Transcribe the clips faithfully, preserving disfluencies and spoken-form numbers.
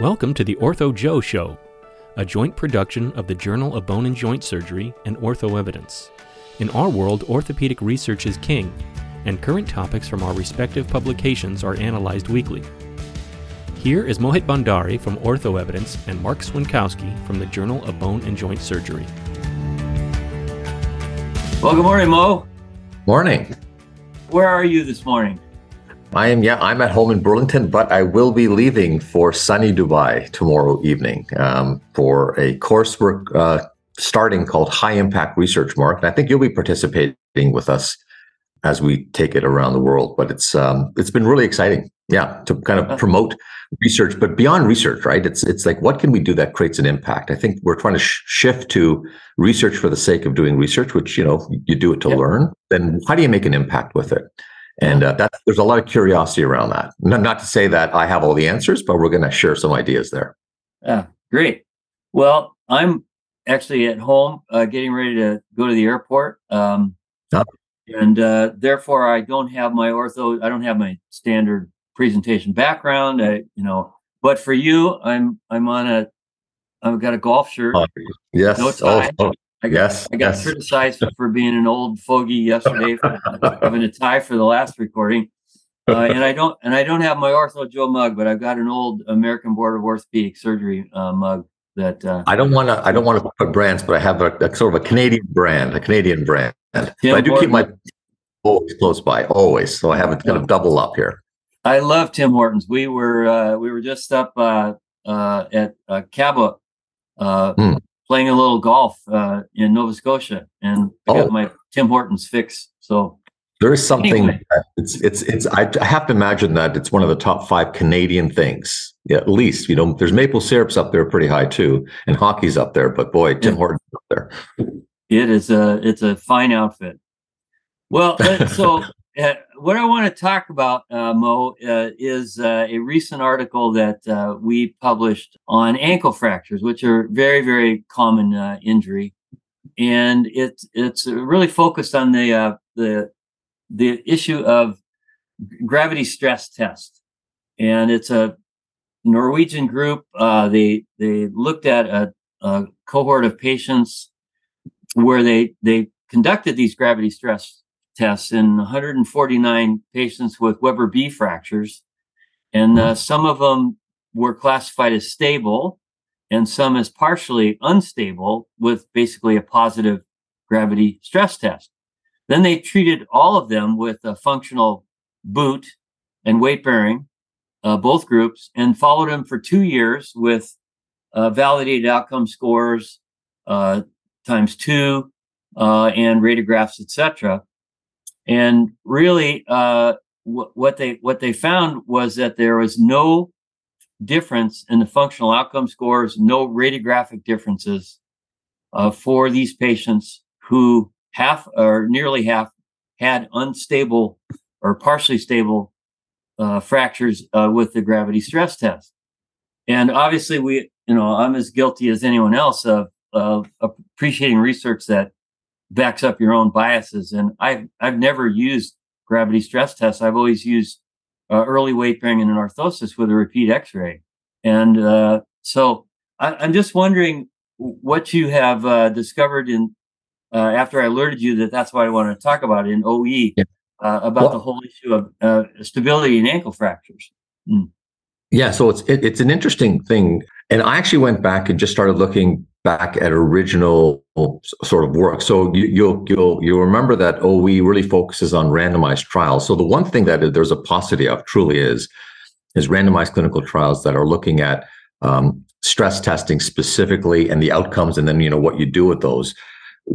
Welcome to the Ortho Joe Show, a joint production of the Journal of Bone and Joint Surgery and OrthoEvidence. In our world, orthopedic research is king, and current topics from our respective publications are analyzed weekly. Here is Mohit Bhandari from OrthoEvidence and Marc Swiontkowski from the Journal of Bone and Joint Surgery. Well, good morning, Mo. Morning. Where are you this morning? I am, yeah, I'm at home in Burlington, but I will be leaving for sunny Dubai tomorrow evening um, for a course we're uh, starting called High Impact Research, Mark. And I think you'll be participating with us as we take it around the world. But it's um, it's been really exciting, yeah, to kind of promote research, but beyond research, right? It's it's like, what can we do that creates an impact? I think we're trying to sh- shift to research for the sake of doing research, which, you know, you do it to yep. learn. Then how do you make an impact with it? And uh, that's, there's a lot of curiosity around that. Not, not to say that I have all the answers, but we're going to share some ideas there. Yeah, great. Well, I'm actually at home uh, getting ready to go to the airport. Um oh. And uh, therefore, I don't have my ortho. I don't have my standard presentation background. I, you know, but for you, I'm I'm on a. I've got a golf shirt. Uh, yes. No tie. Oh, oh. I got, yes. I got yes. criticized for being an old fogey yesterday for having a tie for the last recording, uh, and I don't and I don't have my Ortho Joe mug, but I've got an old American Board of Orthopedic Surgery uh, mug. That uh, I don't want to. I don't want to put brands, but I have a, a sort of a Canadian brand, a Canadian brand. But I do Horton. Keep my always close by, always. So I have it kind of double up here. I love Tim Hortons. We were uh, we were just up uh, uh, at uh, Cabo uh, mm. playing a little golf uh, in Nova Scotia, and I oh. got my Tim Hortons fix. So. There is something. Anyway. It's it's it's. I have to imagine that it's one of the top five Canadian things. Yeah, at least, you know, there's maple syrups up there pretty high too, and hockey's up there. But boy, Tim yeah. Hortons up there. It is a it's a fine outfit. Well, so uh, what I want to talk about, uh, Mo, uh, is uh, a recent article that uh, we published on ankle fractures, which are very very common uh, injury, and it's it's really focused on the uh, the the issue of gravity stress test. And it's a Norwegian group. Uh, they they looked at a, a cohort of patients where they, they conducted these gravity stress tests in one hundred forty-nine patients with Weber B fractures. And uh, some of them were classified as stable and some as partially unstable with basically a positive gravity stress test. Then they treated all of them with a functional boot and weight bearing, uh, both groups, and followed them for two years with uh, validated outcome scores uh, times two uh, and radiographs, et cetera. And really, uh, w- what they what they found was that there was no difference in the functional outcome scores, no radiographic differences uh, for these patients who. Half or nearly half had unstable or partially stable uh, fractures uh, with the gravity stress test. And obviously, we, you know, I'm as guilty as anyone else of, of appreciating research that backs up your own biases. And I've, I've never used gravity stress tests. I've always used uh, early weight bearing in an orthosis with a repeat x-ray. And uh, so I, I'm just wondering what you have uh, discovered in Uh, after I alerted you that that's what I wanted to talk about in O E, yeah. uh, about well, the whole issue of uh, stability in ankle fractures. Mm. Yeah, so it's it, it's an interesting thing. And I actually went back and just started looking back at original sort of work. So you, you'll, you'll, you'll remember that O E really focuses on randomized trials. So the one thing that there's a paucity of truly is, is randomized clinical trials that are looking at um, stress testing specifically and the outcomes and then, you know, what you do with those.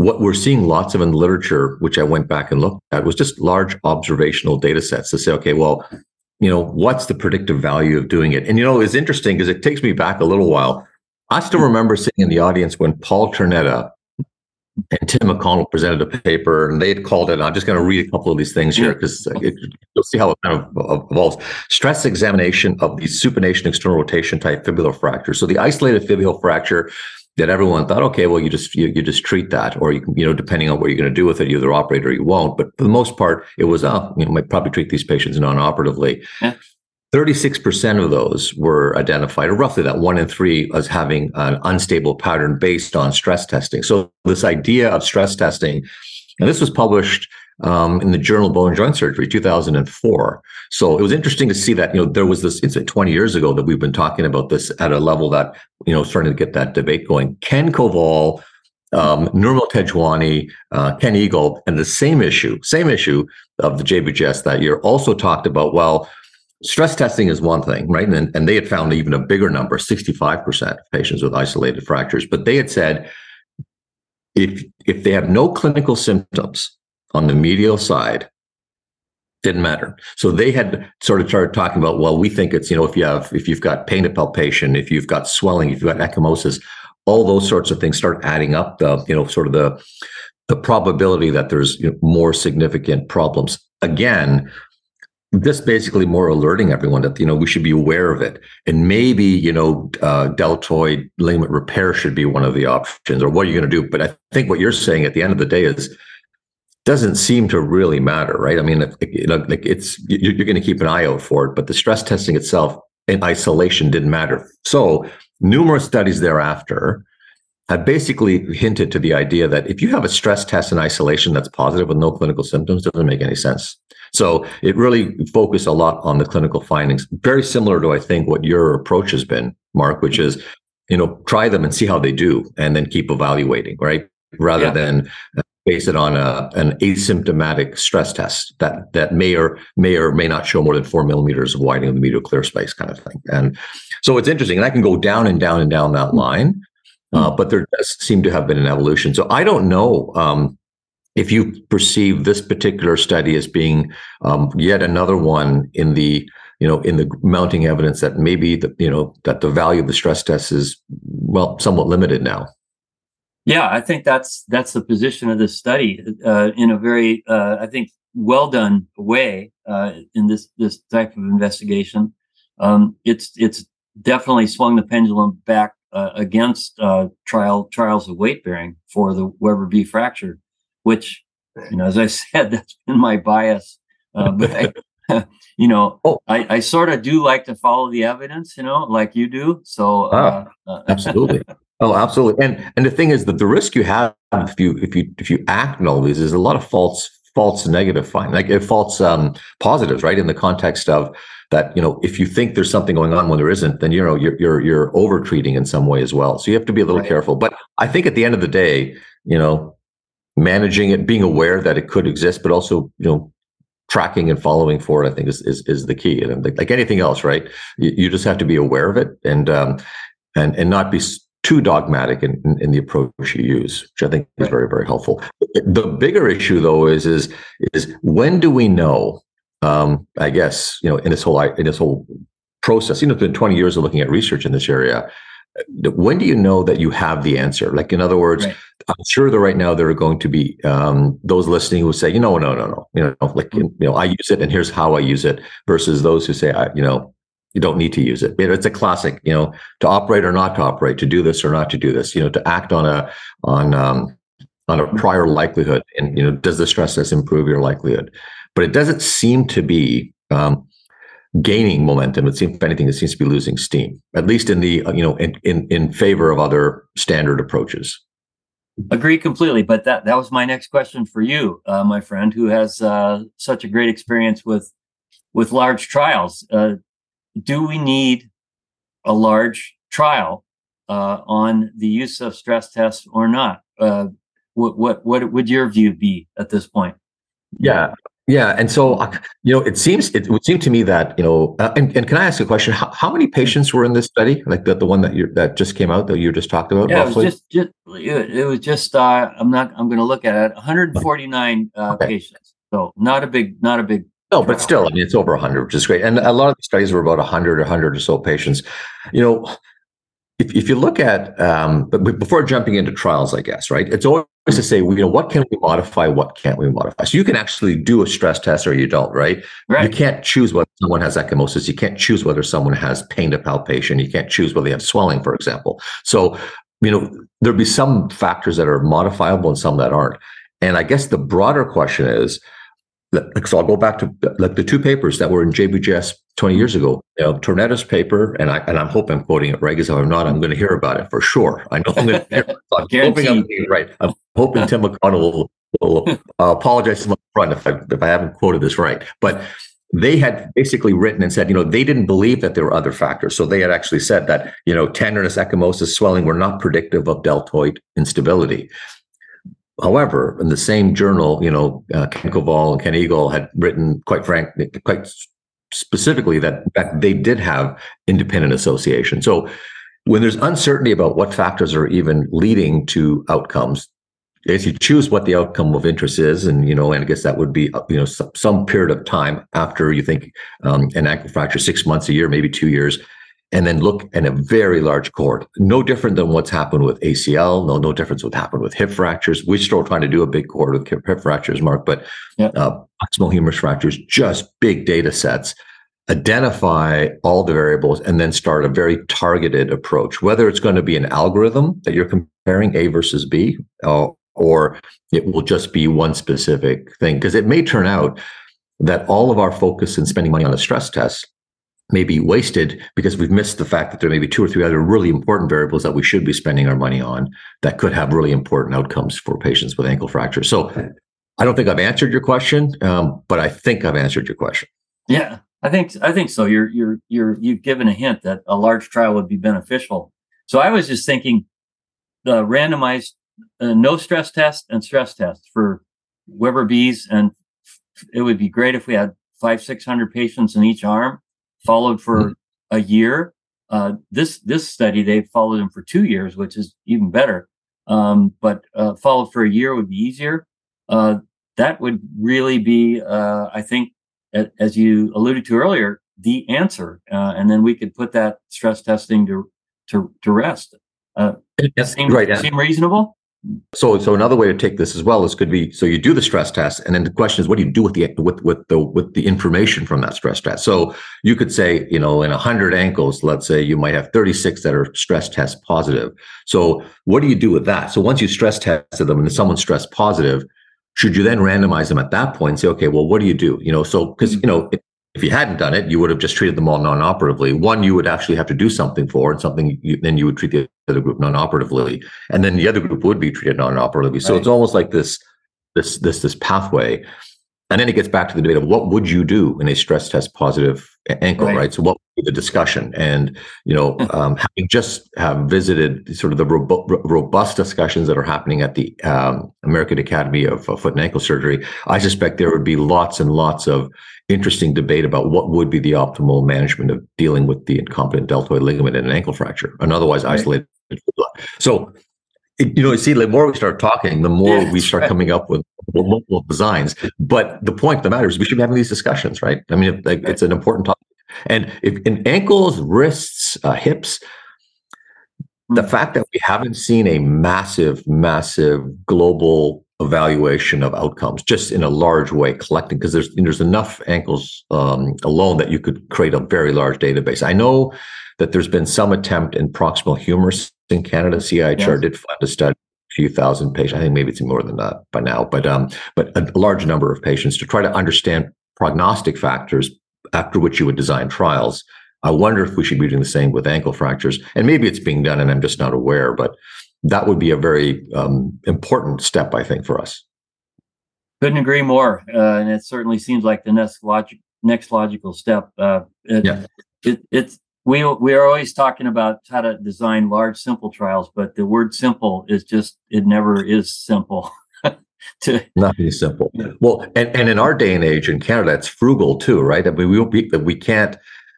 What we're seeing lots of in the literature, which I went back and looked at, was just large observational data sets to say, okay, well, you know, what's the predictive value of doing it? And, you know, it's interesting because it takes me back a little while. I still remember sitting in the audience when Paul Tornetta and Tim McConnell presented a paper, and they had called it, I'm just going to read a couple of these things here because you'll see how it kind of evolves. Stress examination of the supination external rotation type fibular fracture. So the isolated fibular fracture that everyone thought, okay, well, you just you, you just treat that, or you can, you know, depending on what you're going to do with it, you either operate or you won't. But for the most part, it was, oh, you know, might probably treat these patients non-operatively. Yeah. thirty-six percent of those were identified, or roughly that one in three, as having an unstable pattern based on stress testing. So this idea of stress testing, and this was published um, in the Journal of Bone and Joint Surgery, two thousand four. So it was interesting to see that, you know, there was this, it's twenty years ago that we've been talking about this at a level that, you know, starting to get that debate going. Ken Koval, um, Nirmal Tejwani, uh, Ken Eagle, and the same issue, same issue of the J B J S that year also talked about, well, stress testing is one thing, right? And, and they had found even a bigger number, sixty-five percent of patients with isolated fractures. But they had said, if if they have no clinical symptoms on the medial side, didn't matter. So they had sort of started talking about, well, we think it's, you know, if you have, if you've got pain and palpation, if you've got swelling, if you've got ecchymosis, all those sorts of things start adding up the, you know, sort of the, the probability that there's, you know, more significant problems. Again, this basically more alerting everyone that, you know, we should be aware of it. And maybe, you know, uh, deltoid ligament repair should be one of the options, or what are you going to do? But I think what you're saying at the end of the day is, doesn't seem to really matter, right? I mean, you know, like it's, you're going to keep an eye out for it, but the stress testing itself in isolation didn't matter. So numerous studies thereafter have basically hinted to the idea that if you have a stress test in isolation that's positive with no clinical symptoms, it doesn't make any sense. So it really focused a lot on the clinical findings, very similar to, I think, what your approach has been, Mark, which is, you know, try them and see how they do and then keep evaluating, right? Rather yeah. than base it on a, an asymptomatic stress test that that may or may or may not show more than four millimeters of widening of the medial clear space kind of thing. And so it's interesting. And I can go down and down and down that line. Uh, but there does seem to have been an evolution. So I don't know um, if you perceive this particular study as being um, yet another one in the, you know, in the mounting evidence that maybe the, you know, that the value of the stress test is, well, somewhat limited now. Yeah, I think that's that's the position of this study uh, in a very, uh, I think, well done way uh, in this this type of investigation. Um, it's it's definitely swung the pendulum back Uh, against uh, trial trials of weight bearing for the Weber B fracture, which, you know, as I said, that's been my bias. Uh, but I, you know, oh. I, I sort of do like to follow the evidence, you know, like you do. So uh, ah, absolutely, oh, absolutely. And and the thing is that the risk you have if you if you if you act on all these is a lot of false false negative findings, like false um, positives, right? In the context of that, you know, if you think there's something going on when there isn't, then, you know, you're you're you're over treating in some way as well. So you have to be a little right. careful. But I think at the end of the day, you know, managing it, being aware that it could exist, but also, you know, tracking and following for it, I think is is, is the key. And like anything else, right? You, you just have to be aware of it and um, and and not be too dogmatic in, in, in the approach you use, which I think right. is very very helpful. The bigger issue though is is is when do we know? Um, I guess, you know, in this whole in this whole process, you know, it's been twenty years of looking at research in this area. When do you know that you have the answer? Like, in other words, right. I'm sure that right now there are going to be um, those listening who say, you know, no, no, no, you know, like, you know, I use it and here's how I use it, versus those who say, I, you know, you don't need to use it. It's a classic, you know, to operate or not to operate, to do this or not to do this, you know, to act on a on um, on a prior likelihood, and, you know, does the stress test improve your likelihood? But it doesn't seem to be um, gaining momentum. It seems, if anything, it seems to be losing steam, at least in the, you know, in, in, in favor of other standard approaches. Agree completely. But that, that was my next question for you, uh, my friend, who has uh, such a great experience with, with large trials. Uh, do we need a large trial uh, on the use of stress tests or not? Uh, what, what, what would your view be at this point? Yeah. Yeah. And so, you know, it seems, it would seem to me that, you know, uh, and, and can I ask a question? How, how many patients were in this study? Like the, the one that you that just came out that you just talked about? Yeah, roughly? It was just, just, it was just uh, I'm not, I'm going to look at it. one hundred forty-nine uh, okay. patients. So not a big, not a big No, but still, I mean, it's over one hundred, which is great. And a lot of the studies were about one hundred, one hundred or so patients. You know, if, if you look at, um, but before jumping into trials, I guess, right, it's always to say, you know, what can we modify? What can't we modify? So you can actually do a stress test or you don't, right? Right. You can't choose whether someone has ecchymosis. You can't choose whether someone has pain to palpation. You can't choose whether they have swelling, for example. So, you know, there'll be some factors that are modifiable and some that aren't. And I guess the broader question is, so I'll go back to like the two papers that were in J B J S twenty years ago. You know, Tornetta's paper, and I and I'm hoping I'm quoting it right, because if I'm not, I'm going to hear about it for sure. I know I'm going to hear about it. So I'm hoping I'm being right. I'm hoping Tim McConnell will, will uh, apologize to my front if I if I haven't quoted this right. But they had basically written and said, you know, they didn't believe that there were other factors. So they had actually said that, you know, tenderness, ecchymosis, swelling were not predictive of deltoid instability. However, in the same journal, you know, uh, Ken Koval and Ken Eagle had written, quite frank, quite specifically that, that they did have independent association. So when there's uncertainty about what factors are even leading to outcomes, if you choose what the outcome of interest is, and, you know, and I guess that would be, you know, some, some period of time after you think um, an ankle fracture, six months, a year, maybe two years, and then look in a very large cohort, no different than what's happened with A C L, no no difference what happened with hip fractures. We're still trying to do a big cohort with hip fractures, Mark, but yep. uh, proximal humerus fractures, just big data sets, identify all the variables, and then start a very targeted approach, whether it's going to be an algorithm that you're comparing A versus B, uh, or it will just be one specific thing. Because it may turn out that all of our focus in spending money on a stress test may be wasted because we've missed the fact that there may be two or three other really important variables that we should be spending our money on that could have really important outcomes for patients with ankle fractures. So I don't think I've answered your question, um, but I think I've answered your question. Yeah, I think I think so. You're you're you're you've given a hint that a large trial would be beneficial. So I was just thinking the randomized uh, no stress test and stress test for Weber B's, and it would be great if we had five six hundred patients in each arm, followed for mm-hmm. a year. Uh, this this study, they followed him for two years, which is even better. Um, but uh, followed for a year would be easier. Uh, that would really be, uh, I think, a, as you alluded to earlier, the answer. Uh, and then we could put that stress testing to to, to rest. Uh, that seems right. Seem reasonable? So, so another way to take this as well is could be, so you do the stress test, and then the question is, what do you do with the with with the with the information from that stress test? So you could say, you know, in one hundred ankles, let's say you might have thirty-six that are stress test positive. So what do you do with that? So once you stress tested them and someone's stress positive, should you then randomize them at that point and say, okay, well, what do you do? You know, so because you know, if, if you hadn't done it, you would have just treated them all non-operatively. One you would actually have to do something for, and something you, then you would treat the other group non-operatively, and then the other group would be treated non-operatively. So right. It's almost like this, this, this, this pathway, and then it gets back to the debate of what would you do in a stress test positive ankle, right? right? So what would be the discussion? And you know, um, having just have visited sort of the ro- robust discussions that are happening at the um, American Academy of uh, Foot and Ankle Surgery, I suspect there would be lots and lots of interesting debate about what would be the optimal management of dealing with the incompetent deltoid ligament in an ankle fracture, an otherwise right. isolated. So, it, you know, you see, the more we start talking, the more yeah, we start right. coming up with multiple designs. But the point of the matter is we should be having these discussions, right? I mean, like, right. it's an important topic. And if in ankles, wrists, uh, hips, mm-hmm. the fact that we haven't seen a massive, massive global evaluation of outcomes, just in a large way, collecting, because there's there's enough ankles um, alone that you could create a very large database. I know that there's been some attempt in proximal humerus in Canada. C I H R yes. did fund a study, a few thousand patients. I think maybe it's more than that by now, but um, but a large number of patients to try to understand prognostic factors after which you would design trials. I wonder if we should be doing the same with ankle fractures, and maybe it's being done, and I'm just not aware, but. That would be a very um, important step, I think, for us. Couldn't agree more. Uh, and it certainly seems like the next, log- next logical step. Uh, it, yeah. it, it's we we are always talking about how to design large, simple trials, but the word simple is just, it never is simple. to Nothing is simple. Yeah. Well, and, and in our day and age in Canada, it's frugal too, right? I mean, we, we, we can't.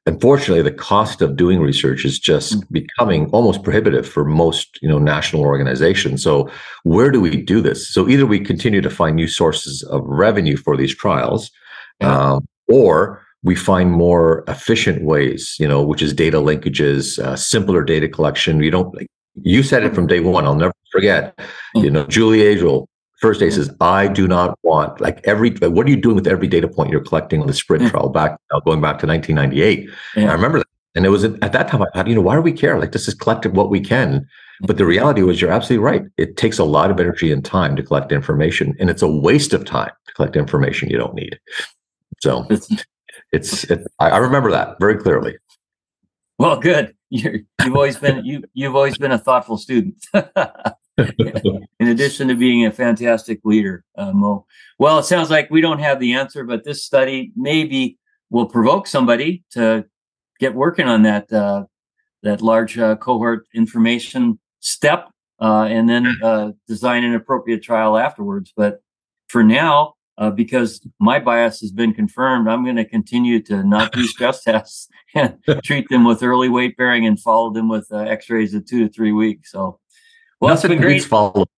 Unfortunately, the cost of doing research is just mm-hmm. becoming almost prohibitive for most, you know, national organizations. So where do we do this? So either we continue to find new sources of revenue for these trials, yeah. um, or we find more efficient ways, you know, which is data linkages, uh, simpler data collection. We don't, like, you said it from day one, I'll never forget, you know, Julie Angel, first day says, I do not want, like every, like, what are you doing with every data point you're collecting on the sprint trial back, now going back to nineteen ninety-eight? Yeah. I remember that. And it was at that time, I thought, you know, why do we care? Like, this is collecting what we can. But the reality was, you're absolutely right. It takes a lot of energy and time to collect information. And it's a waste of time to collect information you don't need. So it's, it, I remember that very clearly. Well, good. You're, you've always been, you, you've always been a thoughtful student. In addition to being a fantastic leader, uh, Mo. Well, it sounds like we don't have the answer, but this study maybe will provoke somebody to get working on that uh, that large uh, cohort information step, uh, and then uh, design an appropriate trial afterwards. But for now, uh, because my bias has been confirmed, I'm going to continue to not do stress tests and treat them with early weight bearing and follow them with uh, X-rays at two to three weeks. So. Well, nothing beats follow-up.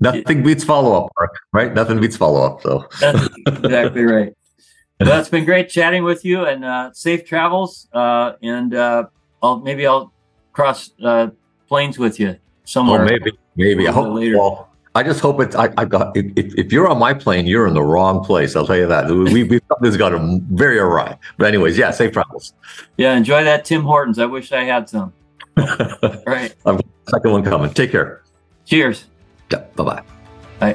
Nothing beats follow-up, Mark, right? Nothing beats follow-up. So that's exactly right. Well, it's been great chatting with you, and uh, safe travels. Uh, and uh, I'll maybe I'll cross uh, planes with you somewhere. Oh, maybe, maybe. I hope. Later. Well, I just hope it's. I, I got. If, if you're on my plane, you're in the wrong place. I'll tell you that. We we've got this got a very awry. But anyways, yeah, safe travels. Yeah, enjoy that Tim Hortons. I wish I had some. All right. I've got a second one coming. Take care. Cheers. Yeah, bye-bye. Bye.